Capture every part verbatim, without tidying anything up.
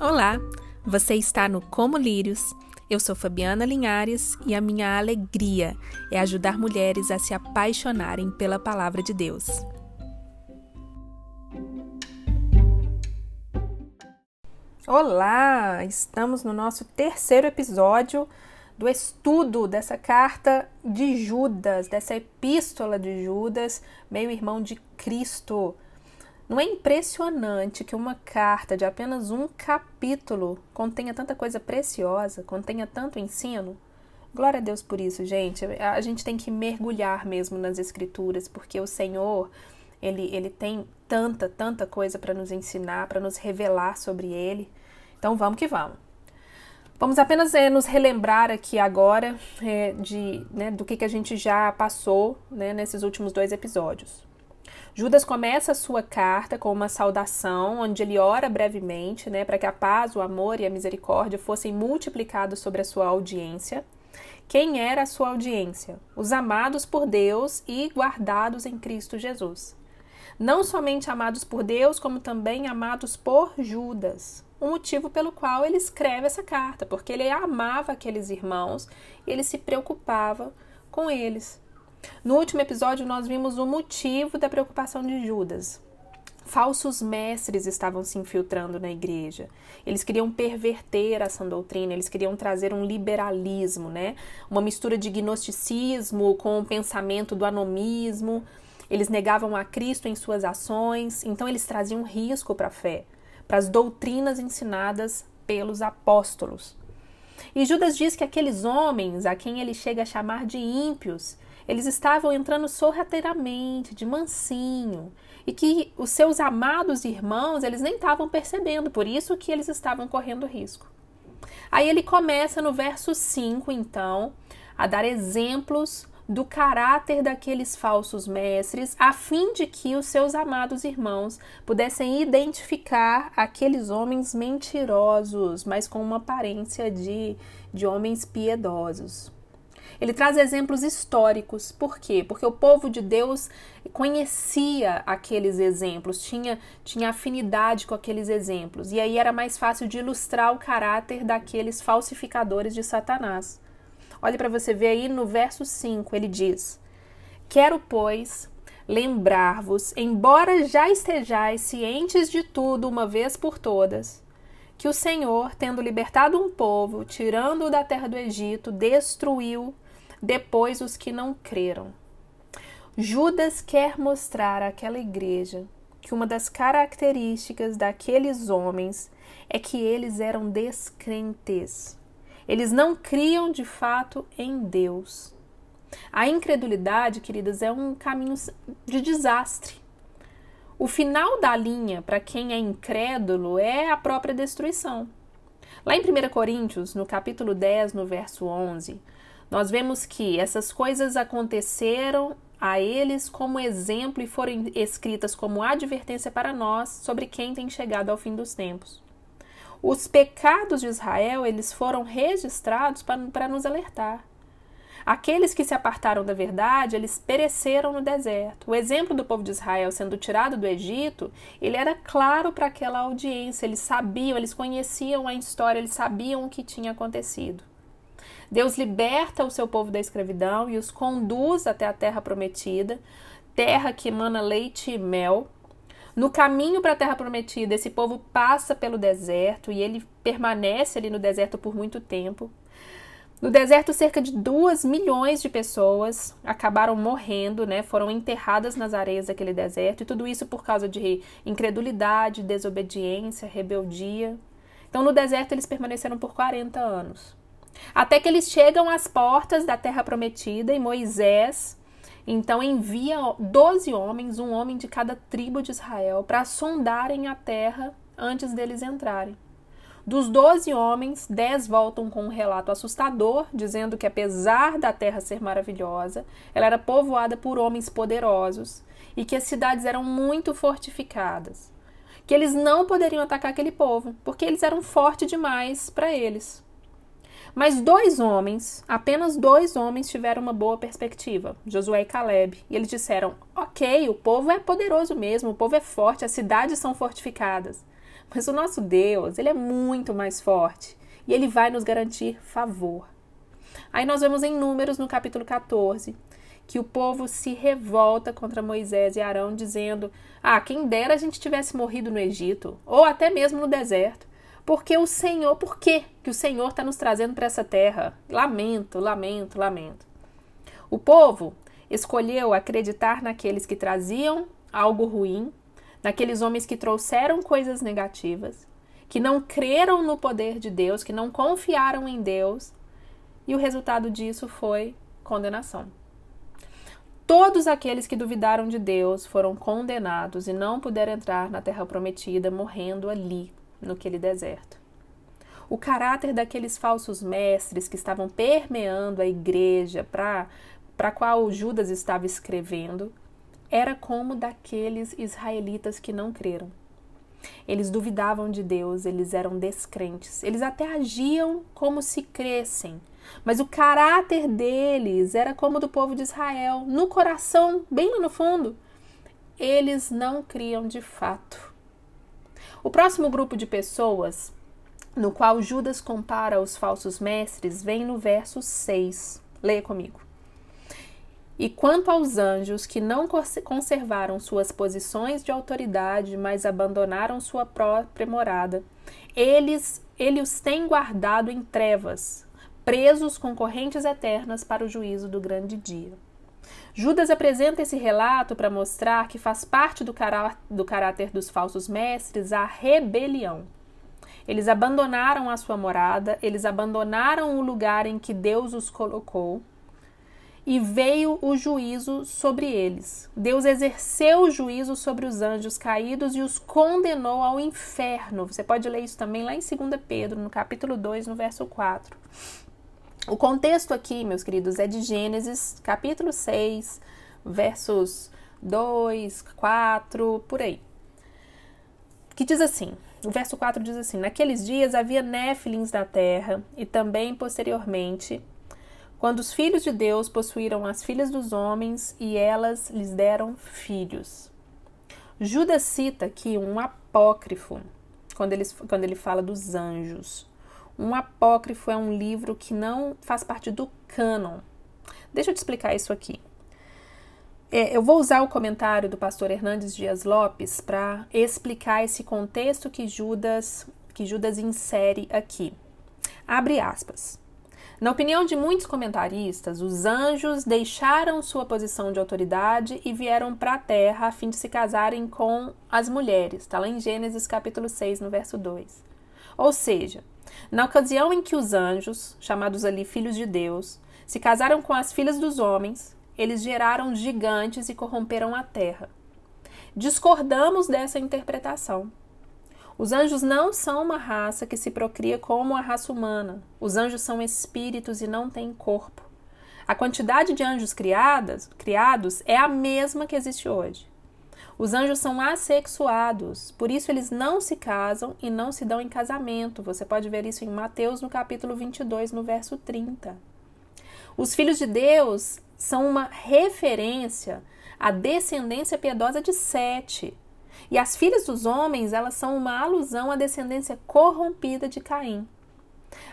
Olá, você está no Como Lírios. Eu sou Fabiana Linhares e a minha alegria é ajudar mulheres a se apaixonarem pela Palavra de Deus. Olá, estamos no nosso terceiro episódio do estudo dessa carta de Judas, dessa epístola de Judas, meio-irmão de Cristo. Não é impressionante que uma carta de apenas um capítulo contenha tanta coisa preciosa, contenha tanto ensino? Glória a Deus por isso, gente. A gente tem que mergulhar mesmo nas Escrituras, porque o Senhor, ele, ele tem tanta, tanta coisa para nos ensinar, para nos revelar sobre Ele. Então, vamos que vamos. Vamos apenas é, nos relembrar aqui agora é, de, né, do que, que a gente já passou, né, nesses últimos dois episódios. Judas começa a sua carta com uma saudação, onde ele ora brevemente, né, para que a paz, o amor e a misericórdia fossem multiplicados sobre a sua audiência. Quem era a sua audiência? Os amados por Deus e guardados em Cristo Jesus. Não somente amados por Deus, como também amados por Judas. Um motivo pelo qual ele escreve essa carta, porque ele amava aqueles irmãos e ele se preocupava com eles. No último episódio, nós vimos o motivo da preocupação de Judas. Falsos mestres estavam se infiltrando na igreja. Eles queriam perverter a sã doutrina, eles queriam trazer um liberalismo, né? Uma mistura de gnosticismo com o pensamento do anomismo. Eles negavam a Cristo em suas ações, então eles traziam risco para a fé, para as doutrinas ensinadas pelos apóstolos. E Judas diz que aqueles homens, a quem ele chega a chamar de ímpios, eles estavam entrando sorrateiramente, de mansinho, e que os seus amados irmãos, eles nem estavam percebendo, por isso que eles estavam correndo risco. Aí ele começa no verso cinco, então, a dar exemplos do caráter daqueles falsos mestres, a fim de que os seus amados irmãos pudessem identificar aqueles homens mentirosos, mas com uma aparência de, de homens piedosos. Ele traz exemplos históricos. Por quê? Porque o povo de Deus conhecia aqueles exemplos, tinha, tinha afinidade com aqueles exemplos. E aí era mais fácil de ilustrar o caráter daqueles falsificadores de Satanás. Olha para você ver aí no verso cinco, ele diz: "Quero, pois, lembrar-vos, embora já estejais cientes de tudo uma vez por todas, que o Senhor, tendo libertado um povo, tirando-o da terra do Egito, destruiu depois os que não creram." Judas quer mostrar àquela igreja que uma das características daqueles homens é que eles eram descrentes. Eles não criam de fato em Deus. A incredulidade, queridas, é um caminho de desastre. O final da linha para quem é incrédulo é a própria destruição. Lá em primeira Coríntios, no capítulo dez, no verso onze, nós vemos que essas coisas aconteceram a eles como exemplo e foram escritas como advertência para nós sobre quem tem chegado ao fim dos tempos. Os pecados de Israel, eles foram registrados para nos alertar. Aqueles que se apartaram da verdade, eles pereceram no deserto. O exemplo do povo de Israel sendo tirado do Egito, ele era claro para aquela audiência. Eles sabiam, eles conheciam a história, eles sabiam o que tinha acontecido. Deus liberta o seu povo da escravidão e os conduz até a terra prometida, terra que emana leite e mel. No caminho para a terra prometida, esse povo passa pelo deserto e ele permanece ali no deserto por muito tempo. No deserto, cerca de dois milhões de pessoas acabaram morrendo, né? Foram enterradas nas areias daquele deserto, e tudo isso por causa de incredulidade, desobediência, rebeldia. Então, no deserto, eles permaneceram por quarenta anos. Até que eles chegam às portas da terra prometida, e Moisés, então, envia doze homens, um homem de cada tribo de Israel, para sondarem a terra antes deles entrarem. Dos doze homens, dez voltam com um relato assustador, dizendo que apesar da terra ser maravilhosa, ela era povoada por homens poderosos e que as cidades eram muito fortificadas, que eles não poderiam atacar aquele povo, porque eles eram fortes demais para eles. Mas dois homens, apenas dois homens tiveram uma boa perspectiva, Josué e Caleb, e eles disseram: ok, o povo é poderoso mesmo, o povo é forte, as cidades são fortificadas. Mas o nosso Deus, ele é muito mais forte e ele vai nos garantir favor. Aí nós vemos em Números, no capítulo quatorze, que o povo se revolta contra Moisés e Arão, dizendo: ah, quem dera a gente tivesse morrido no Egito, ou até mesmo no deserto, porque o Senhor, por quê que o Senhor está nos trazendo para essa terra? Lamento, lamento, lamento. O povo escolheu acreditar naqueles que traziam algo ruim, naqueles homens que trouxeram coisas negativas, que não creram no poder de Deus, que não confiaram em Deus, e o resultado disso foi condenação. Todos aqueles que duvidaram de Deus foram condenados e não puderam entrar na terra prometida, morrendo ali, naquele deserto. O caráter daqueles falsos mestres que estavam permeando a igreja para a qual Judas estava escrevendo era como daqueles israelitas que não creram. Eles duvidavam de Deus, eles eram descrentes, eles até agiam como se crescem, mas o caráter deles era como do povo de Israel. No coração, bem lá no fundo, eles não criam de fato. O próximo grupo de pessoas no qual Judas compara os falsos mestres vem no verso seis. Leia comigo. E quanto aos anjos que não conservaram suas posições de autoridade, mas abandonaram sua própria morada, eles, ele os tem guardado em trevas, presos com correntes eternas para o juízo do grande dia. Judas apresenta esse relato para mostrar que faz parte do, cará- do caráter dos falsos mestres a rebelião. Eles abandonaram a sua morada, eles abandonaram o lugar em que Deus os colocou e veio o juízo sobre eles. Deus exerceu o juízo sobre os anjos caídos e os condenou ao inferno. Você pode ler isso também lá em Segunda Pedro, no capítulo dois, no verso quatro. O contexto aqui, meus queridos, é de Gênesis, capítulo seis, versos dois, quatro, por aí. Que diz assim, o verso quatro diz assim: naqueles dias havia néfilins na terra, e também posteriormente, quando os filhos de Deus possuíram as filhas dos homens, e elas lhes deram filhos. Judas cita aqui um apócrifo, quando ele, quando ele fala dos anjos. Um apócrifo é um livro que não faz parte do cânon. Deixa eu te explicar isso aqui. É, eu vou usar o comentário do pastor Hernandes Dias Lopes para explicar esse contexto que Judas, que Judas insere aqui. Abre aspas. Na opinião de muitos comentaristas, os anjos deixaram sua posição de autoridade e vieram para a terra a fim de se casarem com as mulheres. Está lá em Gênesis capítulo seis, no verso dois. Ou seja, na ocasião em que os anjos, chamados ali filhos de Deus, se casaram com as filhas dos homens, eles geraram gigantes e corromperam a terra. Discordamos dessa interpretação. Os anjos não são uma raça que se procria como a raça humana. Os anjos são espíritos e não têm corpo. A quantidade de anjos criadas, criados é a mesma que existe hoje. Os anjos são assexuados, por isso eles não se casam e não se dão em casamento. Você pode ver isso em Mateus, no capítulo vinte e dois, no verso trinta. Os filhos de Deus são uma referência à descendência piedosa de Sete. E as filhas dos homens, elas são uma alusão à descendência corrompida de Caim.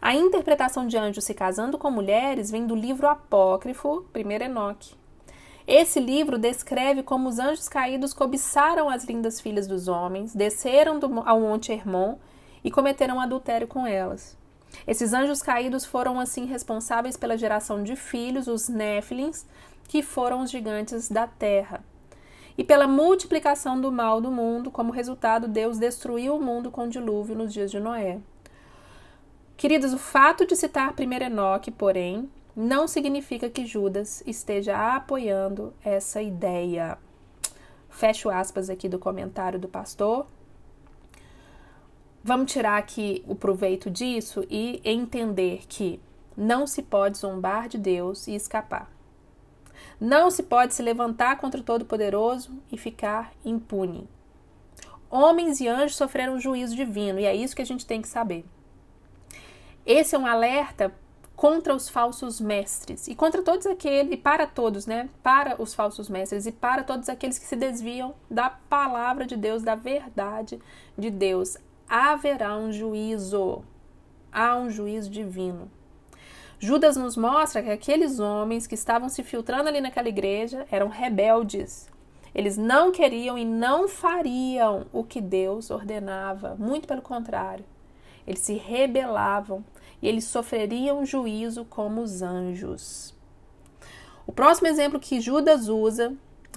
A interpretação de anjos se casando com mulheres vem do livro apócrifo, primeiro Enoque. Esse livro descreve como os anjos caídos cobiçaram as lindas filhas dos homens, desceram do, ao monte Hermon e cometeram adultério com elas. Esses anjos caídos foram assim responsáveis pela geração de filhos, os néfilins, que foram os gigantes da terra. E pela multiplicação do mal do mundo, como resultado, Deus destruiu o mundo com dilúvio nos dias de Noé. Queridos, o fato de citar primeiro Enoque, porém, não significa que Judas esteja apoiando essa ideia. Fecho aspas aqui do comentário do pastor. Vamos tirar aqui o proveito disso e entender que não se pode zombar de Deus e escapar. Não se pode se levantar contra o Todo-Poderoso e ficar impune. Homens e anjos sofreram um juízo divino, e é isso que a gente tem que saber. Esse é um alerta contra os falsos mestres e contra todos aqueles, e para todos, né? Para os falsos mestres e para todos aqueles que se desviam da palavra de Deus, da verdade de Deus. Haverá um juízo, há um juízo divino. Judas nos mostra que aqueles homens que estavam se filtrando ali naquela igreja eram rebeldes. Eles não queriam e não fariam o que Deus ordenava, muito pelo contrário. Eles se rebelavam e eles sofreriam juízo como os anjos. O próximo exemplo que Judas usa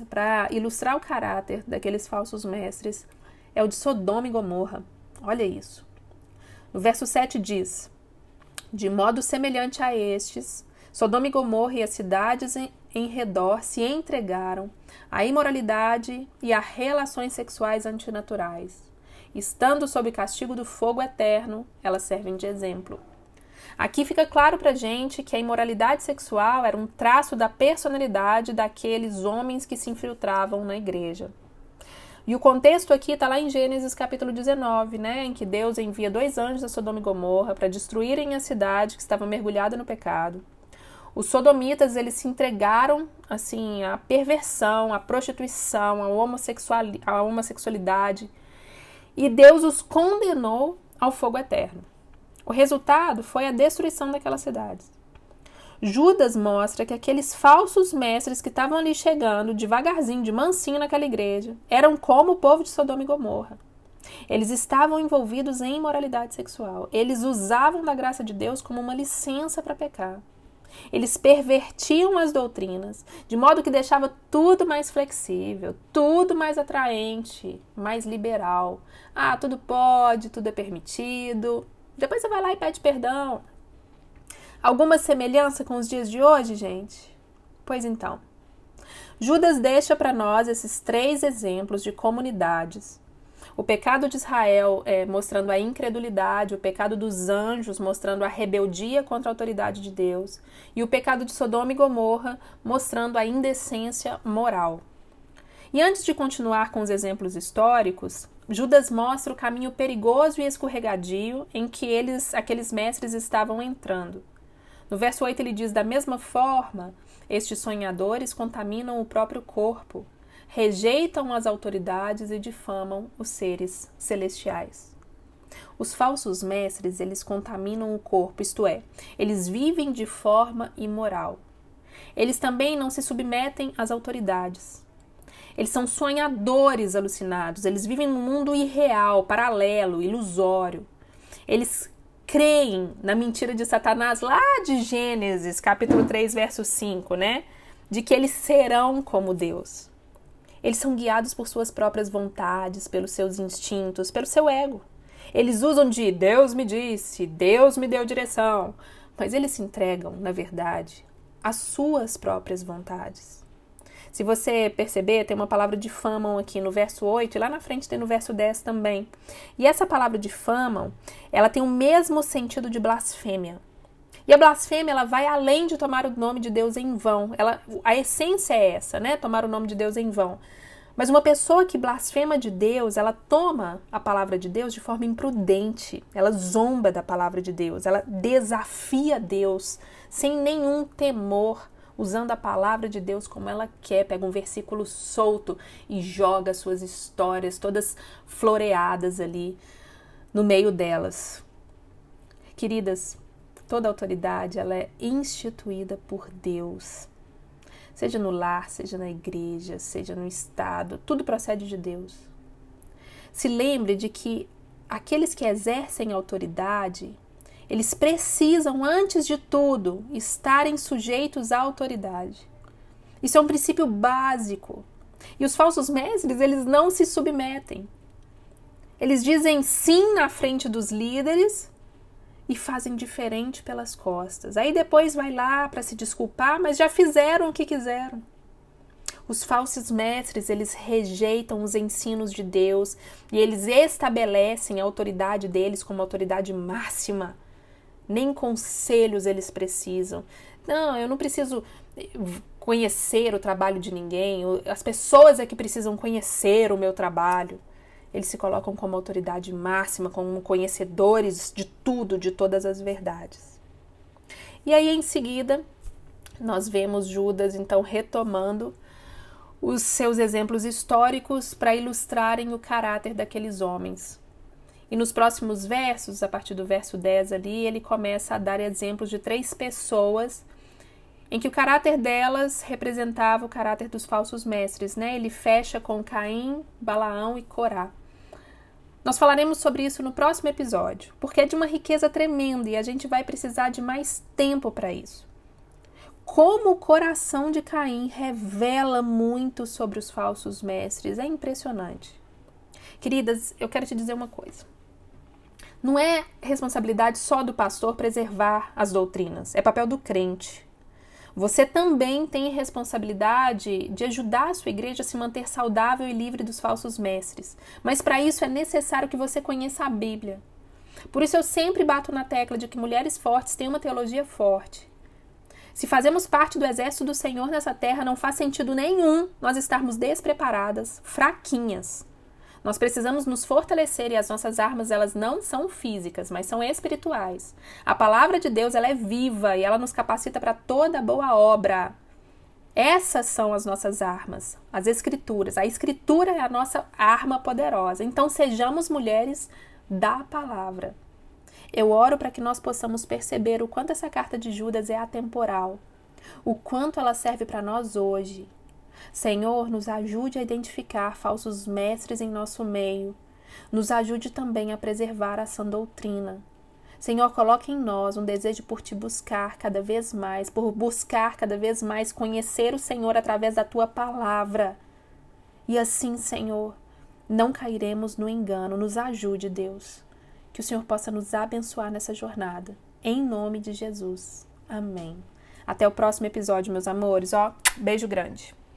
para ilustrar o caráter daqueles falsos mestres é o de Sodoma e Gomorra. Olha isso. No verso sete diz: de modo semelhante a estes, Sodoma e Gomorra e as cidades em, em redor se entregaram à imoralidade e a relações sexuais antinaturais. Estando sob castigo do fogo eterno, elas servem de exemplo. Aqui fica claro pra gente que a imoralidade sexual era um traço da personalidade daqueles homens que se infiltravam na igreja. E o contexto aqui está lá em Gênesis capítulo dezenove, né, em que Deus envia dois anjos a Sodoma e Gomorra para destruírem a cidade que estava mergulhada no pecado. Os sodomitas, eles se entregaram assim à perversão, à prostituição, à, homossexual, à homossexualidade, e Deus os condenou ao fogo eterno. O resultado foi a destruição daquelas cidades. Judas mostra que aqueles falsos mestres que estavam ali chegando devagarzinho, de mansinho naquela igreja, eram como o povo de Sodoma e Gomorra. Eles estavam envolvidos em imoralidade sexual. Eles usavam da graça de Deus como uma licença para pecar. Eles pervertiam as doutrinas, de modo que deixava tudo mais flexível, tudo mais atraente, mais liberal. Ah, tudo pode, tudo é permitido. Depois você vai lá e pede perdão. Alguma semelhança com os dias de hoje, gente? Pois então, Judas deixa para nós esses três exemplos de comunidades. O pecado de Israel é, mostrando a incredulidade, o pecado dos anjos mostrando a rebeldia contra a autoridade de Deus e o pecado de Sodoma e Gomorra mostrando a indecência moral. E antes de continuar com os exemplos históricos, Judas mostra o caminho perigoso e escorregadio em que eles, aqueles mestres estavam entrando. No verso oito ele diz: da mesma forma, estes sonhadores contaminam o próprio corpo, rejeitam as autoridades e difamam os seres celestiais. Os falsos mestres, eles contaminam o corpo, isto é, eles vivem de forma imoral. Eles também não se submetem às autoridades. Eles são sonhadores alucinados, eles vivem num mundo irreal, paralelo, ilusório. Eles creem na mentira de Satanás lá de Gênesis, capítulo três, verso cinco, né? De que eles serão como Deus. Eles são guiados por suas próprias vontades, pelos seus instintos, pelo seu ego. Eles usam de Deus me disse, Deus me deu direção. Mas eles se entregam, na verdade, às suas próprias vontades. Se você perceber, tem uma palavra difamam aqui no verso oito e lá na frente tem no verso dez também. E essa palavra difamam, ela tem o mesmo sentido de blasfêmia. E a blasfêmia, ela vai além de tomar o nome de Deus em vão. Ela, a essência é essa, né? Tomar o nome de Deus em vão. Mas uma pessoa que blasfema de Deus, ela toma a palavra de Deus de forma imprudente. Ela zomba da palavra de Deus. Ela desafia Deus sem nenhum temor, usando a palavra de Deus como ela quer. Pega um versículo solto e joga suas histórias todas floreadas ali no meio delas. Queridas, toda autoridade, ela é instituída por Deus. Seja no lar, seja na igreja, seja no estado, tudo procede de Deus. Se lembre de que aqueles que exercem autoridade, eles precisam, antes de tudo, estarem sujeitos à autoridade. Isso é um princípio básico. E os falsos mestres, eles não se submetem. Eles dizem sim na frente dos líderes e fazem diferente pelas costas. Aí depois vai lá para se desculpar, mas já fizeram o que quiseram. Os falsos mestres, eles rejeitam os ensinos de Deus e eles estabelecem a autoridade deles como autoridade máxima. Nem conselhos eles precisam. Não, eu não preciso conhecer o trabalho de ninguém. As pessoas é que precisam conhecer o meu trabalho. Eles se colocam como autoridade máxima, como conhecedores de tudo, de todas as verdades. E aí, em seguida, nós vemos Judas, então, retomando os seus exemplos históricos para ilustrarem o caráter daqueles homens. E nos próximos versos, a partir do verso dez ali, ele começa a dar exemplos de três pessoas em que o caráter delas representava o caráter dos falsos mestres, né? Ele fecha com Caim, Balaão e Corá. Nós falaremos sobre isso no próximo episódio, porque é de uma riqueza tremenda e a gente vai precisar de mais tempo para isso. Como o coração de Caim revela muito sobre os falsos mestres, é impressionante. Queridas, eu quero te dizer uma coisa. Não é responsabilidade só do pastor preservar as doutrinas, é papel do crente. Você também tem responsabilidade de ajudar a sua igreja a se manter saudável e livre dos falsos mestres. Mas para isso é necessário que você conheça a Bíblia. Por isso eu sempre bato na tecla de que mulheres fortes têm uma teologia forte. Se fazemos parte do exército do Senhor nessa terra, não faz sentido nenhum nós estarmos despreparadas, fraquinhas. Nós precisamos nos fortalecer e as nossas armas, elas não são físicas, mas são espirituais. A palavra de Deus, ela é viva e ela nos capacita para toda boa obra. Essas são as nossas armas, as escrituras. A escritura é a nossa arma poderosa. Então, sejamos mulheres da palavra. Eu oro para que nós possamos perceber o quanto essa carta de Judas é atemporal, o quanto ela serve para nós hoje. Senhor, nos ajude a identificar falsos mestres em nosso meio. Nos ajude também a preservar a sã doutrina. Senhor, coloque em nós um desejo por te buscar cada vez mais, por buscar cada vez mais conhecer o Senhor através da tua palavra. E assim, Senhor, não cairemos no engano. Nos ajude, Deus, que o Senhor possa nos abençoar nessa jornada. Em nome de Jesus. Amém. Até o próximo episódio, meus amores. Ó, beijo grande.